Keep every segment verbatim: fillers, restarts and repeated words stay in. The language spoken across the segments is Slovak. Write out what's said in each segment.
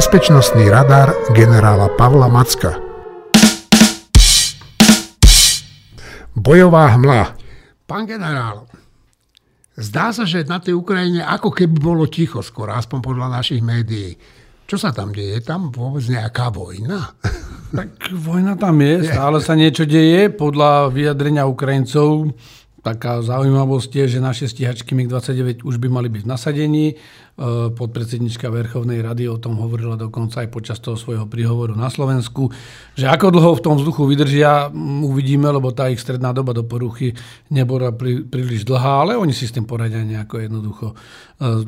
Bezpečnostný radar generála Pavla Macka. Bojová hmla. Pán generál, zdá sa, že na tej Ukrajine ako keby bolo ticho skoro, aspoň podľa našich médií. Čo sa tam deje? Je tam vôbec nejaká vojna? Tak vojna tam je, stále sa niečo deje. Podľa vyjadrenia Ukrajincov taká zaujímavosť je, že naše stíhačky mig dvadsaťdeväť už by mali byť v nasadení. Podpredsednička Verchovnej rady o tom hovorila dokonca aj počas toho svojho príhovoru na Slovensku, že ako dlho v tom vzduchu vydržia, uvidíme, lebo tá ich stredná doba do poruchy nebola príliš dlhá, ale oni si s tým poradia nejako jednoducho.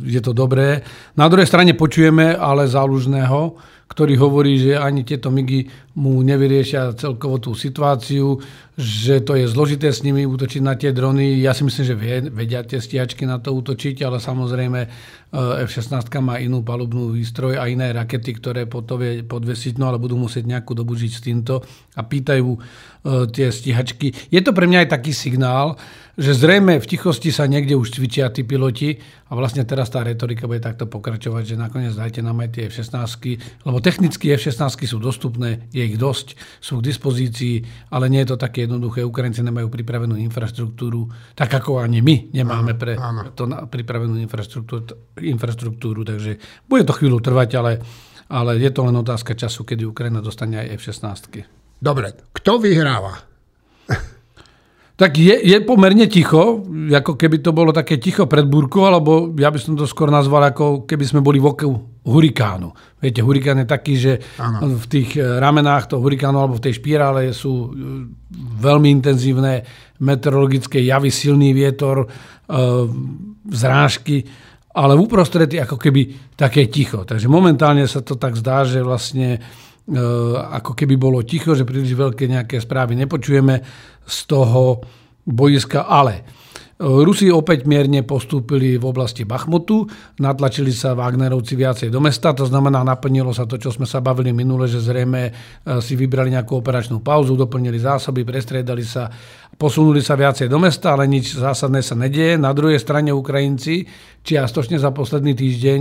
Je to dobré. Na druhej strane počujeme ale Zaluzhného, ktorý hovorí, že ani tieto migy mu nevyriešia celkovo tú situáciu, že to je zložité s nimi útočiť na tie drony. Ja si myslím, že vedia tie stíhačky na to útočiť, ale samozrejme ef šestnásť má inú palubnú výstroj a iné rakety, ktoré potovie podvesiť, no ale budú musieť nejakú dobu žiť s týmto a pýtajú e, tie stíhačky. Je to pre mňa aj taký signál, že zrejme v tichosti sa niekde už cvičia tí piloti a vlastne teraz tá retorika bude takto pokračovať, že nakoniec dajte nám aj tie ef šestnásť, lebo technicky ef šestnásť sú dostupné, je ich dosť, sú k dispozícii, ale nie je to také jednoduché. Ukrajinci nemajú pripravenú infraštruktúru, tak ako ani my nemáme pre to pripravenú infraštruktúru, infraštruktúru, takže bude to chvíľu trvať, ale, ale je to len otázka času, kedy Ukrajina dostane aj ef šestnásť. Dobre, kto vyhráva? Tak je, je pomerne ticho, ako keby to bolo také ticho pred búrkou, alebo ja by som to skôr nazval, ako keby sme boli v oku hurikánu. Viete, hurikán je taký, že ano. V tých ramenách toho hurikánu alebo v tej špirále sú veľmi intenzívne meteorologické javy, silný vietor, zrážky, ale v uprostred je ako keby také ticho. Takže momentálne sa to tak zdá, že vlastne ako keby bolo ticho, že príliš veľké nejaké správy nepočujeme z toho bojiska, ale Rusi opäť mierne postúpili v oblasti Bachmutu, natlačili sa Wagnerovci viacej do mesta, to znamená, naplnilo sa to, čo sme sa bavili minule, že zrejme si vybrali nejakú operačnú pauzu, doplnili zásoby, prestriedali sa, posunuli sa viacej do mesta, ale nič zásadné sa nedieje. Na druhej strane Ukrajinci čiastočne za posledný týždeň,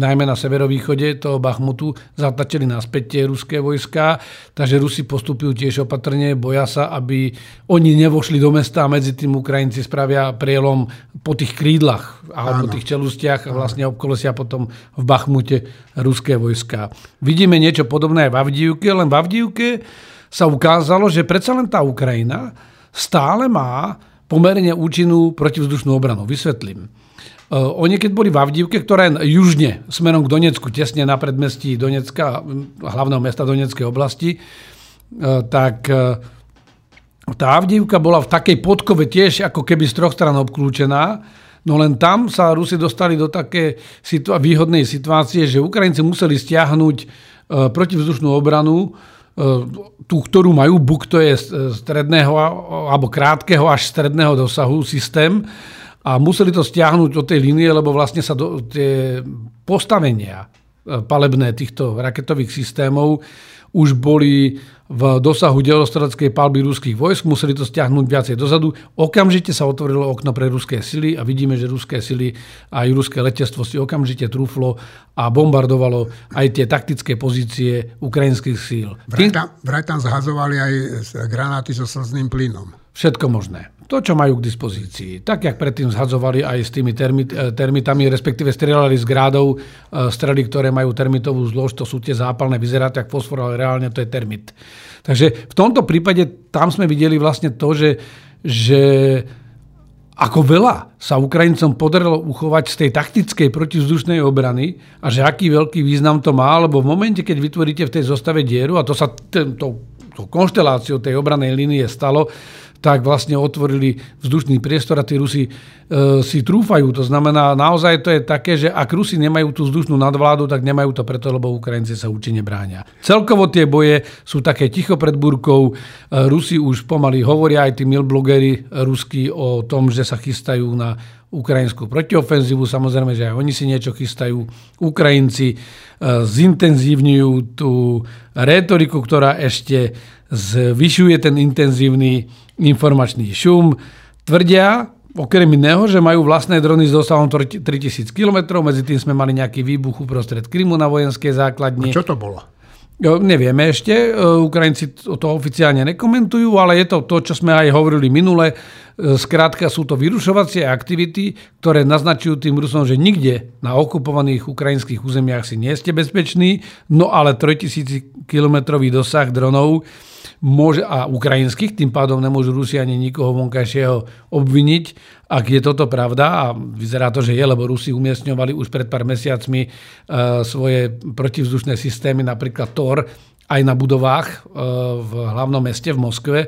najmä na severovýchode toho Bachmutu, zatlačili naspäť tie ruské vojská, takže Rusi postupujú tiež opatrne, boja sa, aby oni nevošli do mesta a medzi tým Ukrajinci spravia prielom po tých krídlach alebo po tých čelustiach a vlastne obkolesia potom v Bachmute ruské vojská. Vidíme niečo podobné aj v Avdijivke, len v Avdijivke sa ukázalo, že predsa len tá Ukrajina stále má pomerne účinnú protivzdušnú obranu. Vysvetlím. Oni keď boli v Avdijivke, ktorá je južne smerom k Donecku, tesne na predmestí Donecka, hlavného mesta Doneckej oblasti, tak tá Avdijivka bola v takej podkove tiež ako keby z troch strán obklúčená, no len tam sa Rusi dostali do také situ- výhodnej situácie, že Ukrajinci museli stiahnuť e, protivzdušnú obranu, tú, ktorú majú, buk to je stredného alebo krátkeho až stredného dosahu systém a museli to stiahnuť od tej línie, lebo vlastne sa do, tie postavenia palebné týchto raketových systémov už boli v dosahu delostreleckej palby ruských vojsk, museli to stiahnuť viacej dozadu. Okamžite sa otvorilo okno pre ruské sily a vidíme, že ruské sily a aj ruské letectvo si okamžite trúflo a bombardovalo aj tie taktické pozície ukrajinských síl. Vraj tam, vraj tam zhazovali aj granáty so slzným plynom. Všetko možné. To, čo majú k dispozícii. Tak, jak predtým zhadzovali aj s tými termit, termitami, respektíve strieľali z grádov strely, ktoré majú termitovú zlož, to sú tie zápalné, vyzerá tak fosfor, ale reálne to je termit. Takže v tomto prípade tam sme videli vlastne to, že, že ako veľa sa Ukrajincom podarilo uchovať z tej taktickej protivzdušnej obrany a že aký veľký význam to má, lebo v momente, keď vytvoríte v tej zostave dieru, a to sa tento to konšteláciou tej obranej línie stalo, tak vlastne otvorili vzdušný priestor a tí Rusi e, si trúfajú. To znamená, naozaj to je také, že ak Rusi nemajú tú vzdušnú nadvládu, tak nemajú to preto, lebo Ukrajinci sa účinne bránia. Celkovo tie boje sú také ticho pred búrkou. E, Rusi už pomaly hovoria aj tí milblogeri ruskí o tom, že sa chystajú na ukrajinskú protiofenzívu. Samozrejme, že aj oni si niečo chystajú. Ukrajinci e, zintenzívňujú tú rétoriku, ktorá ešte zvyšuje ten intenzívny informačný šum. Tvrdia, okrem iného, že majú vlastné drony s dosahom tritisíc kilometrov, medzi tým sme mali nejaký výbuch uprostred Krymu na vojenskej základni. A čo to bolo? Nevieme ešte, Ukrajinci to oficiálne nekomentujú, ale je to to, čo sme aj hovorili minule. Skrátka sú to vyrušovacie aktivity, ktoré naznačujú tým Rusom, že nikde na okupovaných ukrajinských územiach si nie ste bezpeční, no ale tritisíckilometrový dosah dronov môže, a ukrajinských, tým pádom nemôžu Rusi ani nikoho vonkajšieho obviniť, ak je toto pravda, a vyzerá to, že je, lebo Rusi umiestňovali už pred pár mesiacmi e, svoje protivzdušné systémy, napríklad Tor, aj na budovách e, v hlavnom meste, v Moskve,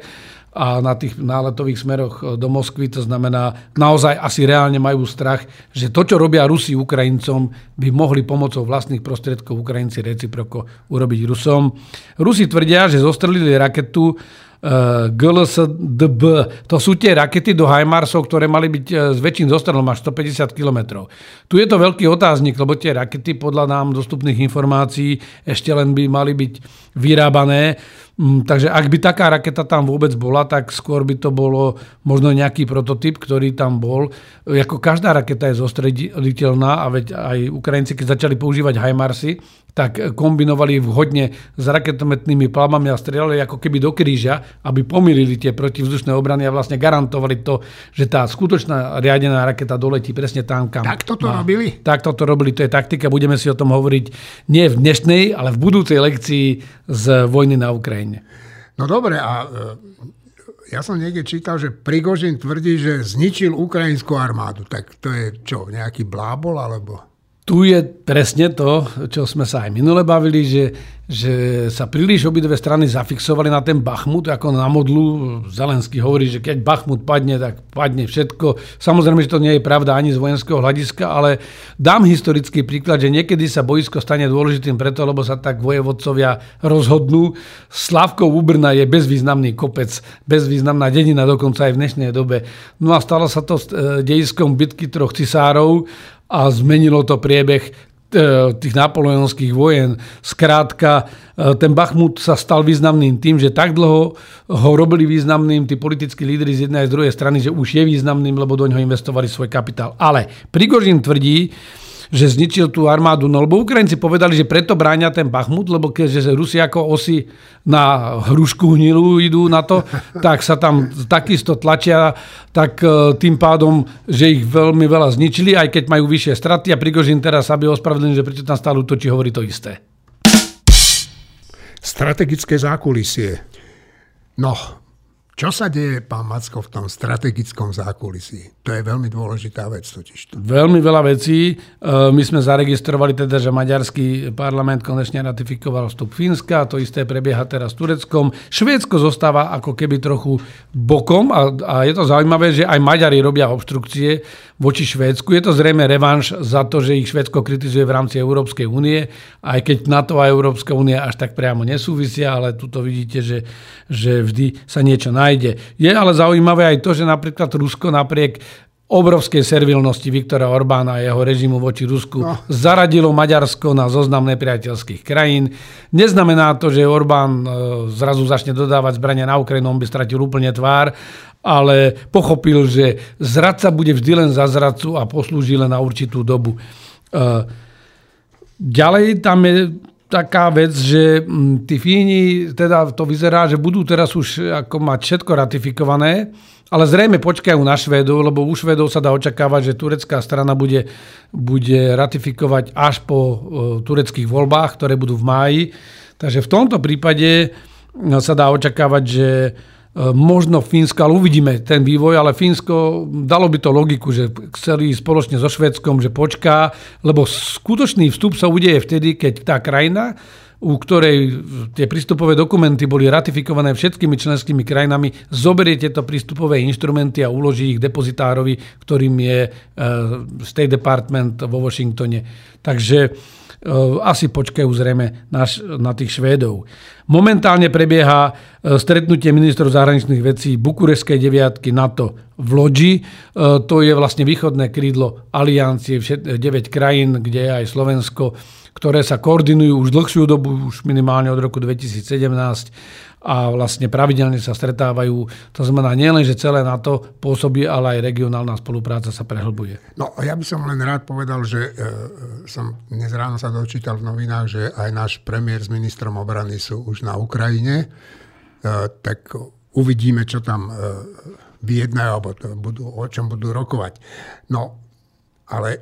a na tých náletových smeroch do Moskvy. To znamená, naozaj asi reálne majú strach, že to, čo robia Rusi Ukrajincom, by mohli pomocou vlastných prostriedkov Ukrajinci reciproko urobiť Rusom. Rusi tvrdia, že zostrelili raketu G L S D B. To sú tie rakety do HIMARSov, ktoré mali byť s väčším zostrelom až stopäťdesiat kilometrov. Tu je to veľký otáznik, lebo tie rakety podľa nám dostupných informácií ešte len by mali byť vyrábané. Takže ak by taká raketa tam vôbec bola, tak skôr by to bolo možno nejaký prototyp, ktorý tam bol. Ako každá raketa je zostreliteľná, a veď aj Ukrajinci, keď začali používať HIMARSy, tak kombinovali vhodne s raketometnými palbami a strieľali ako keby do kríža, aby pomýlili tie protivzdušné obrany a vlastne garantovali to, že tá skutočná riadená raketa doletí presne tam, kam. Tak toto má. robili? Tak toto robili, to je taktika. Budeme si o tom hovoriť nie v dnešnej, ale v budúcej lekcii z vojny na Ukrajine. No dobre, a ja som niekde čítal, že Prigožin tvrdí, že zničil ukrajinskú armádu. Tak to je čo, nejaký blábol alebo... Tu je presne to, čo sme sa aj minule bavili, že, že sa príliš obidve strany zafixovali na ten Bachmut, ako na modlu. Zelenský hovorí, že keď Bachmut padne, tak padne všetko. Samozrejme, že to nie je pravda ani z vojenského hľadiska, ale dám historický príklad, že niekedy sa boisko stane dôležitým preto, lebo sa tak vojevodcovia rozhodnú. Slavkov u Brna je bezvýznamný kopec, bezvýznamná dedina dokonca aj v dnešnej dobe. No a stalo sa to dejiskom bitky troch cisárov, a zmenilo to priebeh tých napoleonských vojen. Skrátka, ten Bachmut sa stal významným tým, že tak dlho ho robili významným tí politickí lídri z jednej a z druhej strany, že už je významným, lebo do ňoho investovali svoj kapitál. Ale Prigožin tvrdí, že zničil tú armádu. No lebo Ukrajinci povedali, že preto bráňa ten Bachmut, lebo keďže Rusi ako osy na hrušku hnilu idú na to, tak sa tam takisto tlačia, tak tým pádom, že ich veľmi veľa zničili, aj keď majú vyššie straty, a Prigožin teraz, aby ospravedlnil, že prečo tam stále útočí, hovorí to isté. Strategické zákulisie. No, čo sa deje, pán Macko, v tom strategickom zákulisí? To je veľmi dôležitá vec totižto. Veľmi veľa vecí. My sme zaregistrovali teda, že maďarský parlament konečne ratifikoval vstup Fínska. To isté prebieha teraz s Tureckom. Švédsko zostáva ako keby trochu bokom, a, a je to zaujímavé, že aj Maďari robia obštrukcie voči Švédsku. Je to zrejme revanš za to, že ich Švédsko kritizuje v rámci Európskej únie, aj keď NATO a Európska únia až tak priamo nesúvisia, ale tuto vidíte, že, že vždy sa niečo nájde. Je ale zaujímavé aj to, že napríklad Rusko napriek obrovskej servilnosti Viktora Orbána a jeho režimu voči Rusku no. zaradilo Maďarsko na zoznam nepriateľských krajín. Neznamená to, že Orbán zrazu začne dodávať zbrania na Ukrajinu, on by stratil úplne tvár, ale pochopil, že zradca bude vždy len za zradcu a poslúži len na určitú dobu. Ďalej tam je taká vec, že tí Fíni, teda to vyzerá, že budú teraz už ako mať všetko ratifikované, ale zrejme počkajú na Švédov, lebo u Švédov sa dá očakávať, že turecká strana bude, bude ratifikovať až po tureckých voľbách, ktoré budú v máji. Takže v tomto prípade sa dá očakávať, že možno Fínsko, ale uvidíme ten vývoj, ale Fínsko, dalo by to logiku, že chceli spoločne so Švédskom, že počká, lebo skutočný vstup sa udeje vtedy, keď tá krajina, u ktorej tie prístupové dokumenty boli ratifikované všetkými členskými krajinami, zoberie tieto prístupové inštrumenty a uloží ich depozitárovi, ktorým je State Department vo Washingtone. Takže asi počkajú zrejme na, na tých Švédov. Momentálne prebieha stretnutie ministrov zahraničných vecí Bukurešskej deviatky, NATO v Lodži. To je vlastne východné krídlo aliancie deväť krajín, kde je aj Slovensko, ktoré sa koordinujú už dlhšiu dobu, už minimálne od roku dvetisícsedemnásť a vlastne pravidelne sa stretávajú. To znamená, nielen, že celé NATO pôsobí, ale aj regionálna spolupráca sa prehlbuje. No, ja by som len rád povedal, že e, som dnes ráno sa dočítal v novinách, že aj náš premiér s ministrom obrany sú už na Ukrajine. E, tak uvidíme, čo tam e, vyjednajú, alebo budú, o čom budú rokovať. No, ale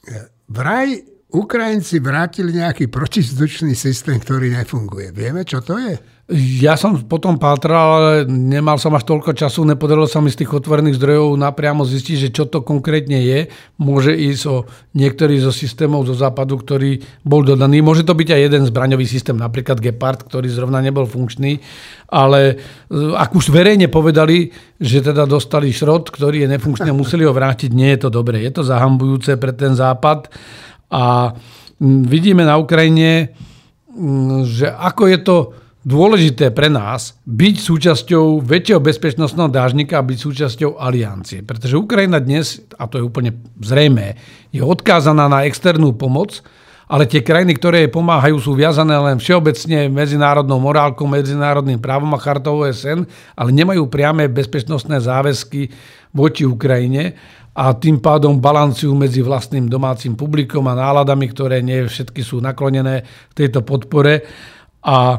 e, vraj Ukrajinci vrátili nejaký protizdušný systém, ktorý nefunguje. Vieme, čo to je? Ja som potom pátral, ale nemal som až toľko času. Nepodarilo sa mi z tých otvorených zdrojov napriamo zistiť, že čo to konkrétne je. Môže ísť o niektorý zo systémov zo západu, ktorý bol dodaný. Môže to byť aj jeden zbraňový systém, napríklad Gepard, ktorý zrovna nebol funkčný. Ale ak už verejne povedali, že teda dostali šrot, ktorý je nefunkčný a museli ho vrátiť, nie je to dobré. Je to zahambujúce pre ten západ. A vidíme na Ukrajine, že ako je to dôležité pre nás byť súčasťou väčšieho bezpečnostného dážnika a byť súčasťou aliancie. Pretože Ukrajina dnes, a to je úplne zrejmé, je odkázaná na externú pomoc, ale tie krajiny, ktoré jej pomáhajú, sú viazané len všeobecne medzinárodnou morálkou, medzinárodným právom a chartou O S N, ale nemajú priame bezpečnostné záväzky voči Ukrajine a tým pádom balancujú medzi vlastným domácim publikom a náladami, ktoré nie všetky sú naklonené tejto podpore a e,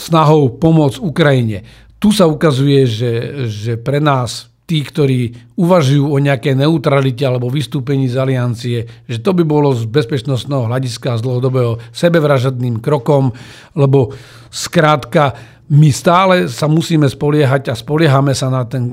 snahou pomôcť Ukrajine. Tu sa ukazuje, že, že pre nás tí, ktorí uvažujú o nejakej neutralite alebo vystúpení z aliancie, že to by bolo z bezpečnostného hľadiska, z dlhodobého sebevražedným krokom, lebo skrátka my stále sa musíme spoliehať a spoliehame sa na ten e,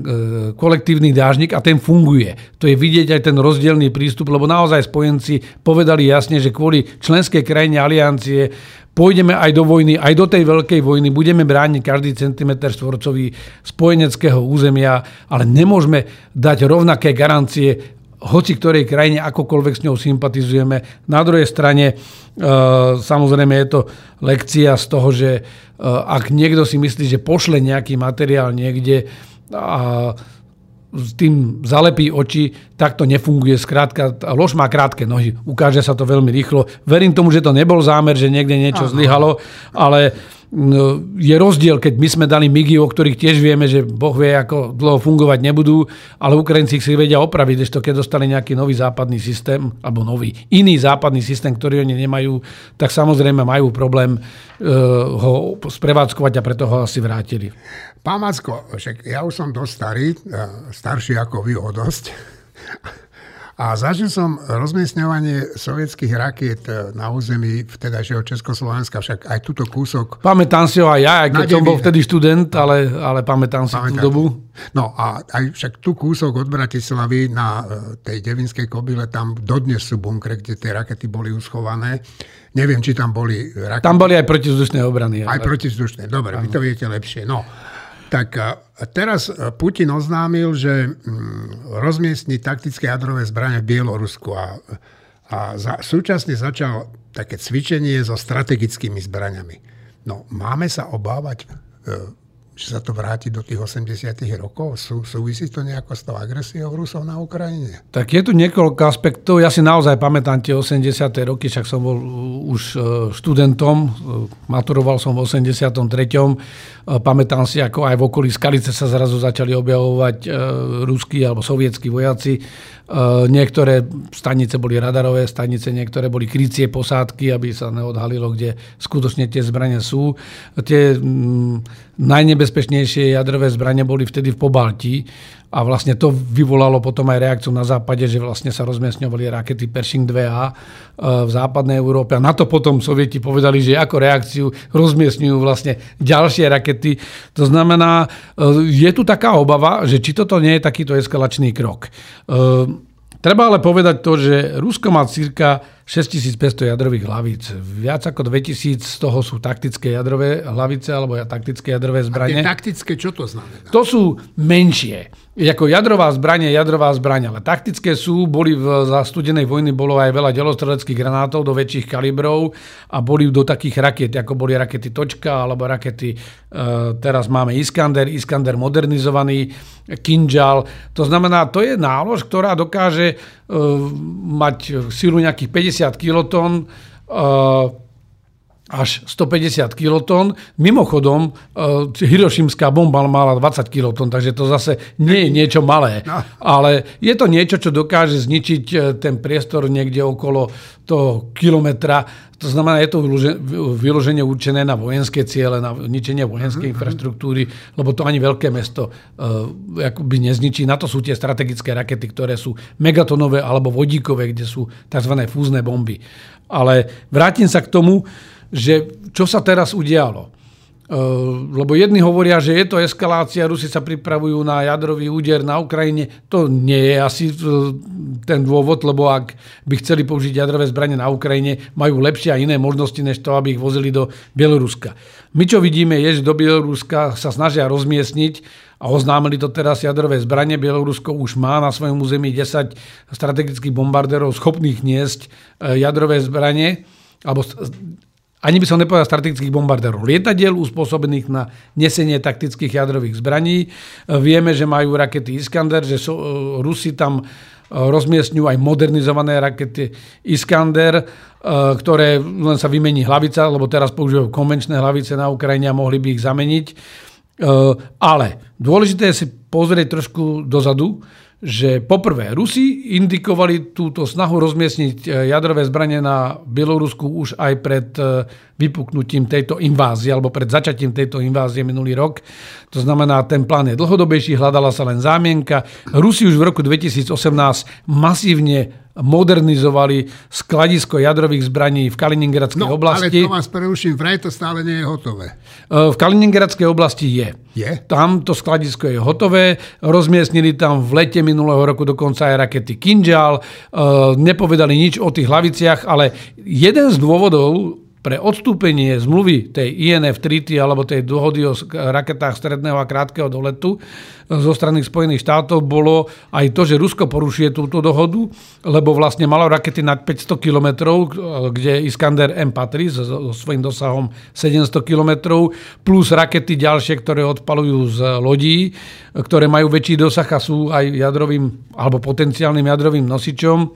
kolektívny dážnik a ten funguje. To je vidieť aj ten rozdielný prístup, lebo naozaj spojenci povedali jasne, že kvôli členskej krajine aliancie pôjdeme aj do vojny, aj do tej veľkej vojny, budeme brániť každý centimeter štvorcový spojeneckého územia, ale nemôžeme dať rovnaké garancie hoci ktorej krajine, akokoľvek s ňou sympatizujeme. Na druhej strane, e, samozrejme je to lekcia z toho, že e, ak niekto si myslí, že pošle nejaký materiál niekde a s tým zalepí oči, tak to nefunguje. Skrátka, lož má krátke nohy. Ukáže sa to veľmi rýchlo. Verím tomu, že to nebol zámer, že niekde niečo zlyhalo, ale je rozdiel, keď my sme dali migy, o ktorých tiež vieme, že Boh vie, ako dlho fungovať nebudú, ale Ukrajinci si vedia opraviť, ešte keď dostali nejaký nový západný systém, alebo nový, iný západný systém, ktorý oni nemajú, tak samozrejme majú problém uh, ho sprevádzkovať a preto ho asi vrátili. Pán Macko, ja už som dosť starý, starší ako vy o dosť, a zažil som rozmiestňovanie sovietských rakiet na území vtedajšieho Československa, však aj túto kúsok. Pamätám si ho aj ja, aj keď som bol vtedy študent, ale, ale pamätám si pamätám. tú dobu. No a aj však tu kúsok od Bratislavy na tej Devinskej Kobyle, tam dodnes sú bunkre, kde tie rakety boli uschované. Neviem, či tam boli rakety. Tam boli aj protizdušné obrany. Aj ale... protizdušné, dobre, ano. Vy to viete lepšie, no. Tak teraz Putin oznámil, že rozmiestni taktické jadrové zbrane v Bielorusku a, a za, súčasne začal také cvičenie so strategickými zbraňami. No, máme sa obávať, že sa to vráti do tých osemdesiatych rokov? Sú, súvisí to nejako s tou agresiou Rusov na Ukrajine? Tak je tu niekoľko aspektov. Ja si naozaj pamätám tie osemdesiate roky, však som bol už študentom, maturoval som v osemdesiatom treťom Pamätám si, ako aj v okolí Skalice sa zrazu začali objavovať ruskí alebo sovietskí vojaci. Niektoré stanice boli radarové stanice, niektoré boli krycie posádky, aby sa neodhalilo, kde skutočne tie zbrane sú. Tie najnebezpečnejšie jadrové zbrane boli vtedy v Pobaltí a vlastne to vyvolalo potom aj reakciu na západe, že vlastne sa rozmiestňovali rakety Pershing dva á v západnej Európe. A na to potom sovieti povedali, že ako reakciu rozmiestňujú vlastne ďalšie rakety. To znamená, je tu taká obava, že či toto nie je takýto eskalačný krok. Treba ale povedať to, že Rusko má cirka šesťtisícpäťsto jadrových hlavíc. Viac ako dvetisíc z toho sú taktické jadrové hlavice alebo taktické jadrové zbranie. A tie taktické, čo to znamená? To sú menšie. Jako jadrová zbranie, jadrová zbraň, ale taktické sú, boli v studenej vojny, bolo aj veľa delostreleckých granátov do väčších kalibrov a boli do takých rakiet, ako boli rakety Točka alebo rakety, e, teraz máme Iskander, Iskander modernizovaný, Kinžal. To znamená, to je nálož, ktorá dokáže e, mať silu nejakých päťdesiat kilotón až stopäťdesiat kilotón. Mimochodom, hirošimská bomba mala dvadsať kilotón, takže to zase nie je niečo malé. Ale je to niečo, čo dokáže zničiť ten priestor niekde okolo toho kilometra. To znamená, je to vyloženie určené na vojenské ciele, na ničenie vojenskej infraštruktúry, lebo to ani veľké mesto akoby nezničí. Na to sú tie strategické rakety, ktoré sú megatonové alebo vodíkové, kde sú tzv. Fúzne bomby. Ale vrátim sa k tomu, že čo sa teraz udialo. Lebo jedni hovoria, že je to eskalácia, Rusi sa pripravujú na jadrový úder na Ukrajine. To nie je asi ten dôvod, lebo ak by chceli použiť jadrové zbranie na Ukrajine, majú lepšie a iné možnosti, než to, aby ich vozili do Bieloruska. My čo vidíme je, že do Bieloruska sa snažia rozmiestniť a oznámili to teraz jadrové zbranie. Bielorusko už má na svojom území desať strategických bombardérov schopných niesť jadrové zbranie, alebo ani by som nepovedal strategických bombardérov, lietadiel uspôsobených na nesenie taktických jadrových zbraní. Vieme, že majú rakety Iskander, že so, Rusi tam rozmiestňujú aj modernizované rakety Iskander, ktoré len sa vymení hlavica, lebo teraz používajú konvenčné hlavice na Ukrajine a mohli by ich zameniť. Ale dôležité je si pozrieť trošku dozadu, že poprvé Rusi indikovali túto snahu rozmiestniť jadrové zbranie na Bielorusku už aj pred vypuknutím tejto invázie alebo pred začatím tejto invázie minulý rok. To znamená, ten plán je dlhodobejší, hľadala sa len zámienka. Rusi už v roku dvetisícosemnásť masívne modernizovali skladisko jadrových zbraní v Kaliningradskej no, oblasti. No, ale to vás preruším, vraj to stále nie je hotové. V Kaliningradskej oblasti je. Je? Tam to skladisko je hotové. Rozmiestnili tam v lete minulého roku dokonca aj rakety Kinžal. Nepovedali nič o tých hlaviciach, ale jeden z dôvodov pre odstúpenie zmluvy tej I N F Treaty alebo tej dohody o raketách stredného a krátkeho doletu zo strany Spojených štátov bolo aj to, že Rusko porušuje túto dohodu, lebo vlastne malo rakety nad päťsto kilometrov, kde Iskander M patrí so svojím dosahom sedemsto kilometrov, plus rakety ďalšie, ktoré odpalujú z lodí, ktoré majú väčší dosah a sú aj jadrovým alebo potenciálnym jadrovým nosičom.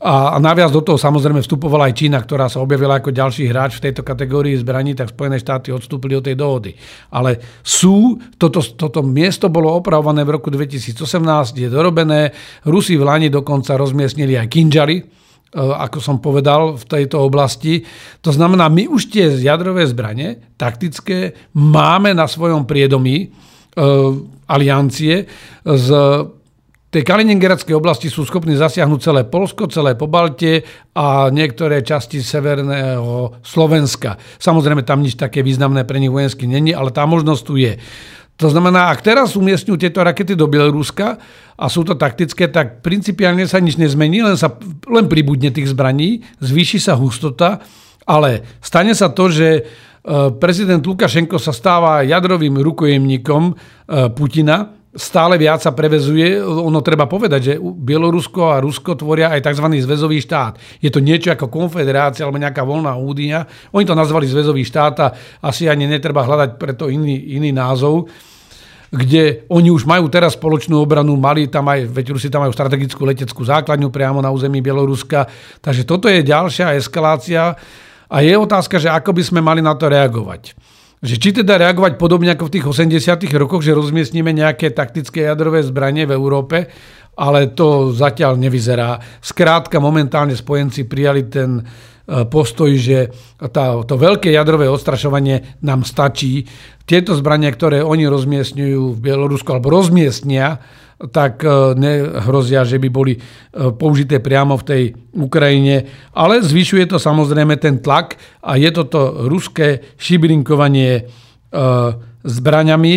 A naviac do toho samozrejme vstupovala aj Čína, ktorá sa objavila ako ďalší hráč v tejto kategórii zbraní, tak Spojené štáty odstúpili od tej dohody. Ale sú, toto, toto miesto bolo opravované v roku dvetisícosemnásť, je dorobené. Rusi v lani dokonca rozmiestnili aj Kinžaly, ako som povedal, v tejto oblasti. To znamená, my už tie jadrové zbranie, taktické, máme na svojom priedomí e, aliancie z v tej Kaliningradskej oblasti sú schopní zasiahnuť celé Polsko, celé Pobaltie a niektoré časti severného Slovenska. Samozrejme, tam nič také významné pre nich vojensky není, ale tá možnosť tu je. To znamená, ak teraz umiestňujú tieto rakety do Bieloruska a sú to taktické, tak principiálne sa nič nezmení, len, sa, len pribudne tých zbraní, zvýši sa hustota, ale stane sa to, že prezident Lukašenko sa stáva jadrovým rukojemníkom Putina. Stále viac sa prevezuje, ono treba povedať, že Bielorusko a Rusko tvoria aj tzv. Zväzový štát. Je to niečo ako konfederácia alebo nejaká voľná únia. Oni to nazvali zväzový štát a asi ani netreba hľadať preto iný, iný názov, kde oni už majú teraz spoločnú obranu, mali tam aj, veď Rusi tam majú strategickú leteckú základňu priamo na území Bieloruska. Takže toto je ďalšia eskalácia a je otázka, že ako by sme mali na to reagovať. Že či teda reagovať podobne ako v tých osemdesiatych rokoch, že rozmiestnime nejaké taktické jadrové zbranie v Európe, ale to zatiaľ nevyzerá. Skrátka, momentálne spojenci prijali ten postoj, že tá, to veľké jadrové odstrašovanie nám stačí. Tieto zbranie, ktoré oni rozmiestňujú v Bielorusku alebo rozmiestnia, tak nehrozia, že by boli použité priamo v tej Ukrajine. Ale zvyšuje to samozrejme ten tlak a je to to ruské šibrinkovanie zbraňami.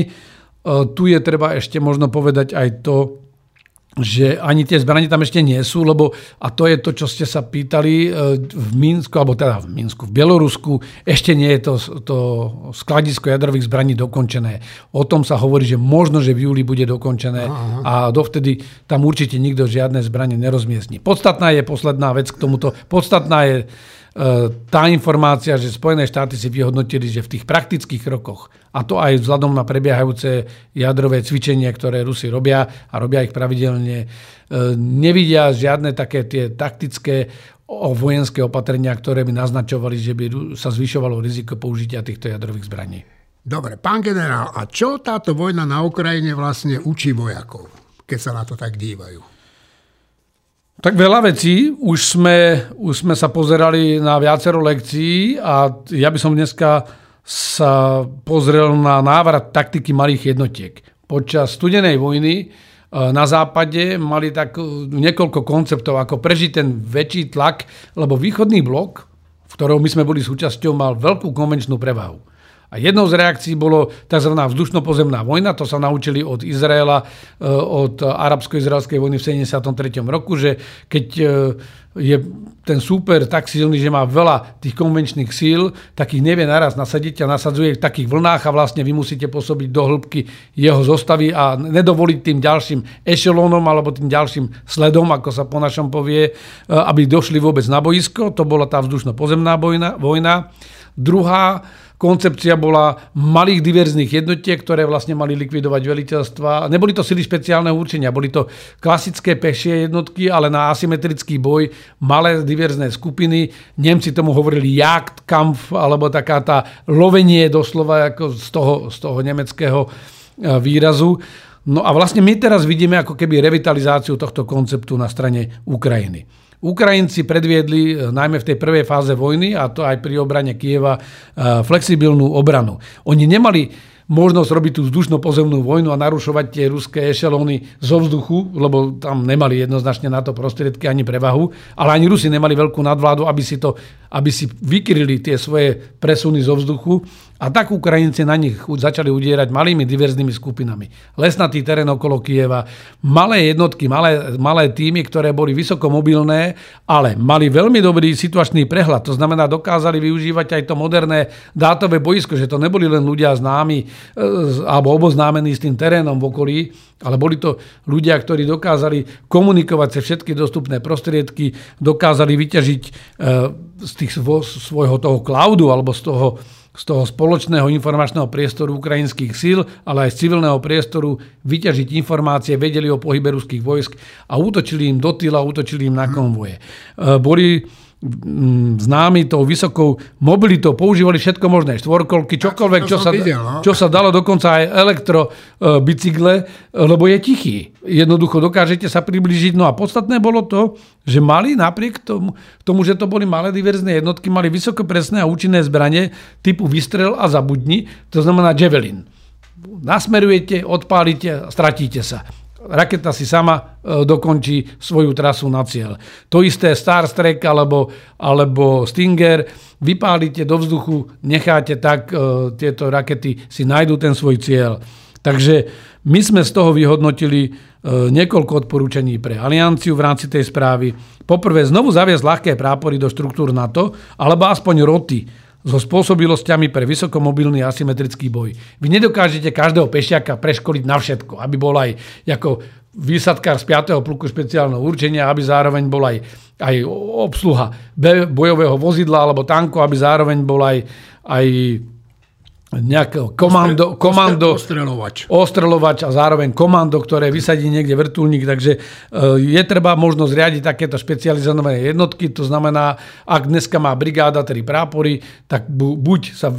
Tu je treba ešte možno povedať aj to, že ani tie zbranie tam ešte nie sú, lebo, a to je to, čo ste sa pýtali, v Minsku, alebo teda v Minsku, v Bielorusku, ešte nie je to, to skladisko jadrových zbraní dokončené. O tom sa hovorí, že možno, že v júli bude dokončené. Aha. A dovtedy tam určite nikto žiadne zbranie nerozmiestní. Podstatná je posledná vec k tomuto. Podstatná je tá informácia, že Spojené štáty si vyhodnotili, že v tých praktických krokoch, a to aj vzhľadom na prebiehajúce jadrové cvičenia, ktoré Rusi robia a robia ich pravidelne, nevidia žiadne také tie taktické vojenské opatrenia, ktoré by naznačovali, že by sa zvyšovalo riziko použitia týchto jadrových zbraní. Dobre, pán generál, a čo táto vojna na Ukrajine vlastne učí vojakov, keď sa na to tak dívajú? Tak veľa vecí. Už sme, už sme sa pozerali na viacero lekcií a ja by som dneska sa pozrel na návrat taktiky malých jednotiek. Počas studenej vojny na západe mali tak niekoľko konceptov, ako prežiť ten väčší tlak, lebo východný blok, v ktorom my sme boli súčasťou, mal veľkú konvenčnú prevahu. A jednou z reakcií bolo tzv. Vzdušno-pozemná vojna. To sa naučili od Izraela, od arabsko-izraelskej vojny v sedemdesiatom treťom roku, že keď je ten súper tak silný, že má veľa tých konvenčných síl, tak ich nevie naraz nasadiť a nasadzuje v takých vlnách a vlastne vy musíte pôsobiť do hĺbky jeho zostavy a nedovoliť tým ďalším ešelónom alebo tým ďalším sledom, ako sa po našom povie, aby došli vôbec na boisko. To bola tá vzdušno-pozemná vojna. Druhá koncepcia bola malých diverzných jednotiek, ktoré vlastne mali likvidovať veliteľstva. Neboli to sily špeciálneho určenia, boli to klasické pešie jednotky, ale na asymetrický boj malé diverzné skupiny. Nemci tomu hovorili Jagdkampf, alebo taká tá lovenie doslova ako z toho, z toho nemeckého výrazu. No a vlastne my teraz vidíme ako keby revitalizáciu tohto konceptu na strane Ukrajiny. Ukrajinci predviedli najmä v tej prvej fáze vojny, a to aj pri obrane Kyjeva, flexibilnú obranu. Oni nemali možnosť robiť tú vzdušno-pozemnú vojnu a narušovať tie ruské ešelóny zo vzduchu, lebo tam nemali jednoznačne na to prostriedky ani prevahu, ale ani Rusi nemali veľkú nadvládu, aby si, to, aby si vykryli tie svoje presuny zo vzduchu. A tak Ukrajinci na nich začali udierať malými diverznými skupinami. Lesnatý terén okolo Kyjeva, malé jednotky, malé, malé týmy, ktoré boli vysoko mobilné, ale mali veľmi dobrý situačný prehľad. To znamená, dokázali využívať aj to moderné dátové boisko, že to neboli len ľudia známi alebo oboznámení s tým terénom v okolí, ale boli to ľudia, ktorí dokázali komunikovať sa všetky dostupné prostriedky, dokázali vyťažiť z tých svojho toho cloudu alebo z toho, z toho spoločného informačného priestoru ukrajinských síl, ale aj z civilného priestoru vyťažiť informácie, vedeli o pohybe ruských vojsk a útočili im do tyla, útočili im na konvoje. Boli známi tou vysokou mobilitou, používali všetko možné, štvorkolky, čokoľvek, čo sa, čo sa dalo, dokonca aj elektrobicykle, lebo je tichý. Jednoducho dokážete sa priblížiť. No a podstatné bolo to, že mali napriek tomu, tomu že to boli malé diverzné jednotky, mali vysoko presné a účinné zbranie typu vystrel a zabudni, to znamená Javelin. Nasmerujete, odpálite, stratíte sa. Raketa si sama dokončí svoju trasu na cieľ. To isté Star Trek alebo, alebo Stinger. Vypálite do vzduchu, necháte tak, e, tieto rakety si nájdú ten svoj cieľ. Takže my sme z toho vyhodnotili e, niekoľko odporúčaní pre alianciu v rámci tej správy. Poprvé, znovu zaviesť ľahké prápory do štruktúr NATO alebo aspoň roty so spôsobilosťami pre vysokomobilný asymetrický boj. Vy nedokážete každého pešiaka preškoliť na všetko, aby bol aj ako výsadkár z piateho pluku špeciálneho určenia, aby zároveň bol aj, aj obsluha bojového vozidla alebo tanku, aby zároveň bol aj, aj nejakého komando, komando ostreľovač. ostreľovač a zároveň komando, ktoré vysadí niekde vrtuľník. Takže je treba možno zriadiť takéto špecializované jednotky. To znamená, ak dneska má brigáda tri prápory, tak buď sa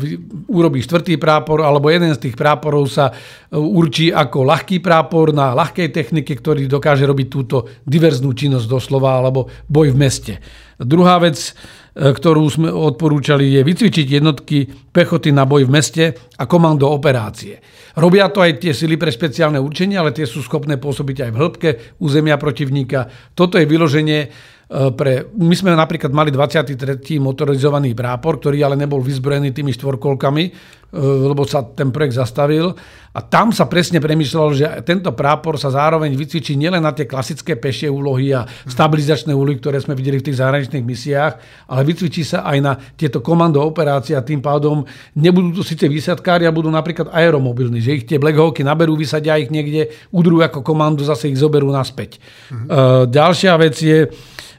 urobí štvrtý prápor, alebo jeden z tých práporov sa určí ako ľahký prápor na ľahkej technike, ktorý dokáže robiť túto diverznú činnosť doslova, alebo boj v meste. Druhá vec, ktorú sme odporúčali, je vycvičiť jednotky pechoty na boj v meste a komando operácie. Robia to aj tie sily pre špeciálne určenie, ale tie sú schopné pôsobiť aj v hĺbke územia protivníka. Toto je vyloženie pre... My sme napríklad mali dvadsiaty tretí motorizovaný prápor, ktorý ale nebol vyzbrojený tými štvorkolkami. lebo sa ten projekt zastavil. A tam sa presne premýšľalo, že tento prápor sa zároveň vycvičí nielen na tie klasické pešie úlohy a stabilizačné úlohy, ktoré sme videli v tých zahraničných misiách, ale vycvičí sa aj na tieto komando operácie a tým pádom nebudú to síce výsadkári a budú napríklad aeromobilní, že ich tie Black Hawky naberú, vysadia ich niekde, udrú ako komandu, zase ich zoberú naspäť. Mhm. Ďalšia vec je,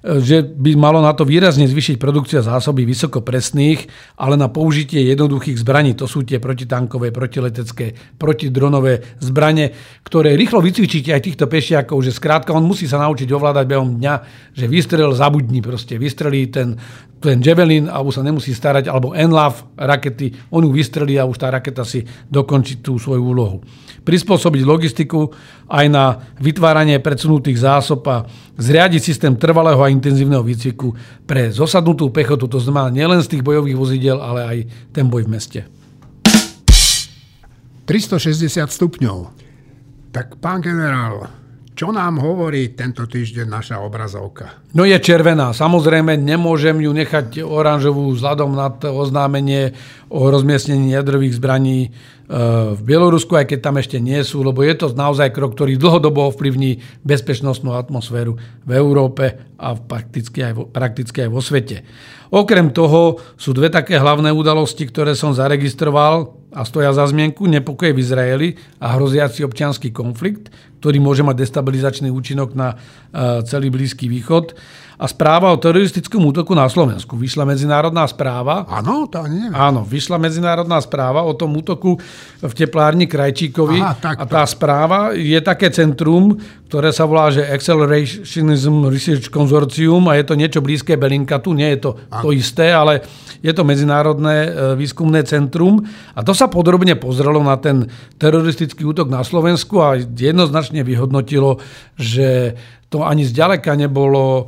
že by malo na to výrazne zvýšiť produkcia zásoby vysokopresných, ale na použitie jednoduchých zbraní. To sú tie protitankové, protiletecké, protidronové zbrane, ktoré rýchlo vycvičíte aj týchto pešiakov, že skrátka on musí sa naučiť ovládať behom dňa, že vystrel zabudni proste, vystrelí ten, ten Javelin a už sa nemusí starať, alebo en lav rakety, on ju vystrelí a už tá raketa si dokončí tú svoju úlohu. Prispôsobiť logistiku aj na vytváranie predsunutých zásob a zriadiť systém trvalého a intenzívneho výcviku pre zosadnutú pechotu, to znamená nielen z tých bojových vozidiel, ale aj ten boj v meste. tristošesťdesiat stupňov. Tak pán generál, čo nám hovorí tento týždeň naša obrazovka? No je červená. Samozrejme, nemôžem ju nechať oranžovú vzhľadom na oznámenie o rozmiestnení jadrových zbraní v Bielorusku, aj keď tam ešte nie sú, lebo je to naozaj krok, ktorý dlhodobo ovplyvní bezpečnostnú atmosféru v Európe a prakticky aj, vo, prakticky aj vo svete. Okrem toho sú dve také hlavné udalosti, ktoré som zaregistroval a stoja za zmienku: nepokoje v Izraeli a hroziaci občiansky konflikt, ktorý môže mať destabilizačný účinok na celý Blízky východ. A správa o teroristickom útoku na Slovensku. Vyšla medzinárodná správa. Áno, to neviem. Áno, vyšla medzinárodná správa o tom útoku v teplárni Krajčíkovi. Aha, tak, a tá tak. Správa je také centrum, ktoré sa volá, že Accelerationism Research Consortium, a je to niečo blízke Belinkatu, nie je to to isté, ale je to medzinárodné výskumné centrum a to sa podrobne pozrelo na ten teroristický útok na Slovensku a jednoznačne vyhodnotilo, že to ani zďaleka nebolo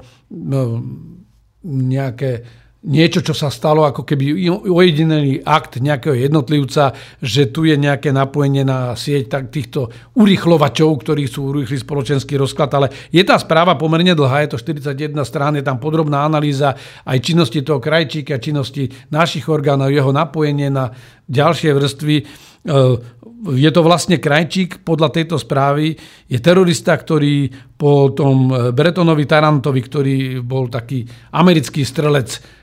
nejaké niečo, čo sa stalo ako keby ojedinený akt nejakého jednotlivca, že tu je nejaké napojenie na sieť tak týchto urýchlovačov, ktorí sú urýchli spoločenský rozklad. Ale je tá správa pomerne dlhá, je to štyridsaťjeden strán, je tam podrobná analýza aj činnosti toho Krajčíka, činnosti našich orgánov, jeho napojenie na ďalšie vrstvy. Je to vlastne Krajčík, podľa tejto správy, je terorista, ktorý po tom Bretonovi Tarantovi, ktorý bol taký americký strelec,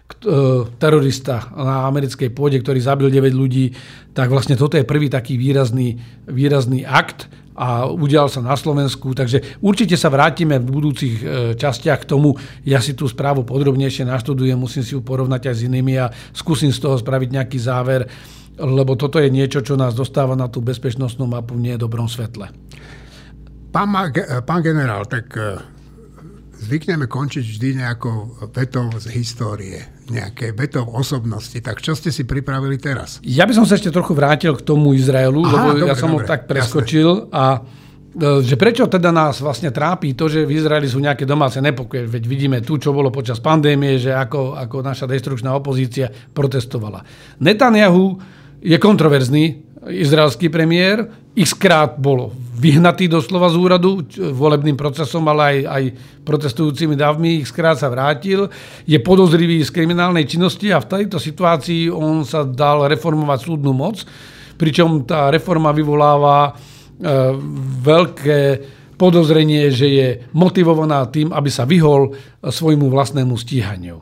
terorista na americkej pôde, ktorý zabil deväť ľudí, tak vlastne toto je prvý taký výrazný, výrazný akt a udial sa na Slovensku, takže určite sa vrátime v budúcich častiach k tomu. Ja si tú správu podrobnejšie naštudujem, musím si ju porovnať aj s inými a skúsim z toho spraviť nejaký záver, lebo toto je niečo, čo nás dostáva na tú bezpečnostnú mapu v nedobrom svetle. Pán, pán generál, tak zvykneme končiť vždy nejakou vetou z histórie, nejaké vetou osobnosti. Tak čo ste si pripravili teraz? Ja by som sa ešte trochu vrátil k tomu Izraelu, Aha, lebo dobre, ja som dobre, ho tak preskočil. Jasne. A že prečo teda nás vlastne trápi to, že v Izraeli sú nejaké domáce nepokoje? Veď vidíme tu, čo bolo počas pandémie, že ako, ako naša destrukčná opozícia protestovala. Netanyahu je kontroverzný izraelský premiér, xkrát bol vyhnatý doslova z úradu volebným procesom, ale aj, aj protestujúcimi davmi, xkrát sa vrátil, je podozrivý z kriminálnej činnosti a v tejto situácii on sa dal reformovať súdnu moc, pričom tá reforma vyvoláva e, veľké podozrenie, že je motivovaná tým, aby sa vyhol svojmu vlastnému stíhaniu.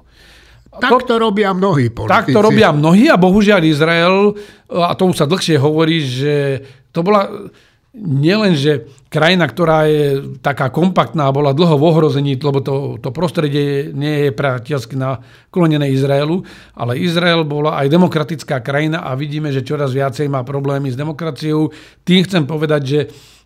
Tak to robia mnohí politici. Tak to robia mnohí a bohužiaľ Izrael, a tomu sa dlhšie hovorí, že to bola nielen, že krajina, ktorá je taká kompaktná, bola dlho v ohrození, lebo to, to prostredie nie je priateľsky naklonené Izraelu, ale Izrael bola aj demokratická krajina a vidíme, že čoraz viacej má problémy s demokraciou. Tým chcem povedať, že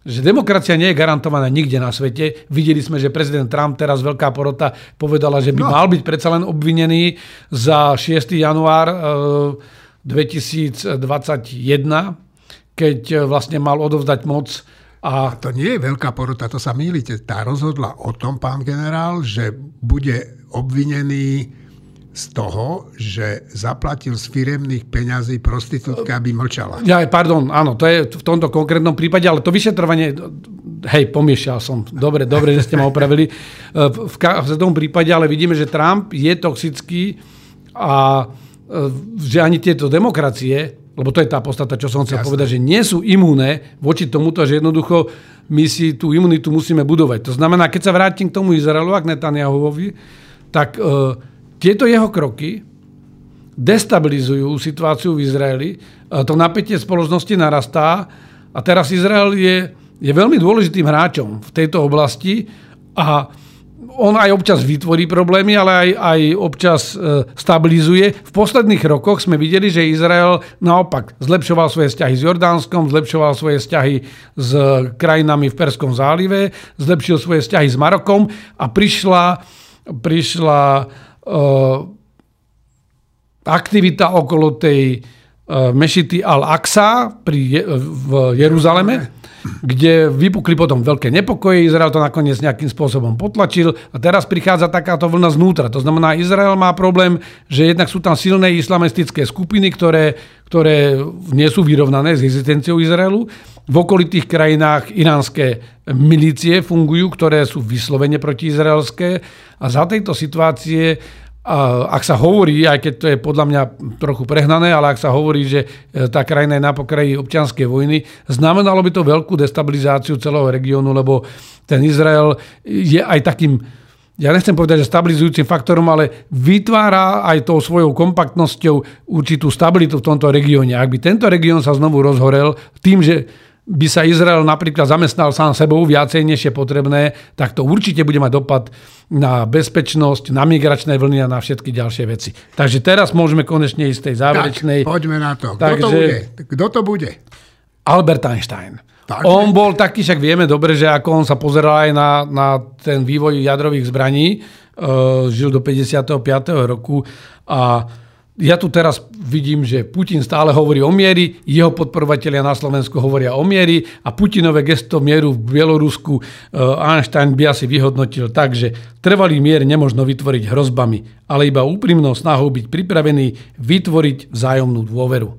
že demokracia nie je garantovaná nikde na svete. Videli sme, že prezident Trump, teraz veľká porota, povedala, že by no. mal byť predsa len obvinený za šiesteho januára dvetisícdvadsaťjeden, keď vlastne mal odovzdať moc. A... a to nie je veľká porota, to sa mýlite. Tá rozhodla o tom, pán generál, že bude obvinený z toho, že zaplatil z firemných peňazí prostitútka, aby mlčala. Ja, pardon, áno, to je v tomto konkrétnom prípade, ale to vyšetrovanie, hej, pomiešal som, dobre, dobre, že ste ma opravili. V každom prípade, ale vidíme, že Trump je toxický a že ani tieto demokracie lebo to je tá podstata, čo som chcel Jasne. povedať, že nie sú imúne voči tomuto, že jednoducho my si tú imunitu musíme budovať. To znamená, keď sa vrátim k tomu Izraelu a k Netanyahuovi, tak e, tieto jeho kroky destabilizujú situáciu v Izraeli. E, to napätie spoločnosti narastá a teraz Izrael je, je veľmi dôležitým hráčom v tejto oblasti a on aj občas vytvorí problémy, ale aj, aj občas e, stabilizuje. V posledných rokoch sme videli, že Izrael naopak zlepšoval svoje vzťahy s Jordánskom, zlepšoval svoje vzťahy s krajinami v Perskom zálive, zlepšil svoje vzťahy s Marokom a prišla, prišla e, aktivita okolo tej e, mešity Al-Aqsa pri, e, v Jeruzaleme, kde vypukli potom veľké nepokoje. Izrael to nakoniec nejakým spôsobom potlačil a teraz prichádza takáto vlna znútra. To znamená, Izrael má problém, že jednak sú tam silné islamistické skupiny, ktoré, ktoré nie sú vyrovnané s existenciou Izraelu. V okolitých krajinách iránske milície fungujú, ktoré sú vyslovene protiizraelské a za tejto situácie, ak sa hovorí, aj keď to je podľa mňa trochu prehnané, ale ak sa hovorí, že tá krajina je na pokraji občianskej vojny, znamenalo by to veľkú destabilizáciu celého regiónu, lebo ten Izrael je aj takým, ja nechcem povedať, že stabilizujúcim faktorom, ale vytvára aj tou svojou kompaktnosťou určitú stabilitu v tomto regióne. Ak by tento región sa znovu rozhorel tým, že by sa Izrael napríklad zamestnal sám sebou viacej než je potrebné, tak to určite bude mať dopad na bezpečnosť, na migračné vlny a na všetky ďalšie veci. Takže teraz môžeme konečne ísť tej záverečnej. Tak, poďme na to. Kto Takže... to bude? Kto to bude? Albert Einstein. Takže... On bol taký, však vieme dobre, že ako on sa pozeral aj na, na ten vývoj jadrových zbraní, uh, žil do päťdesiateho piateho roku a ja tu teraz vidím, že Putin stále hovorí o mieri, jeho podporovatelia na Slovensku hovoria o mieri a Putinové gesto mieru v Bielorusku Einstein by asi vyhodnotil tak, že trvalý mier nemožno vytvoriť hrozbami, ale iba úprimnou snahou byť pripravený vytvoriť vzájomnú dôveru.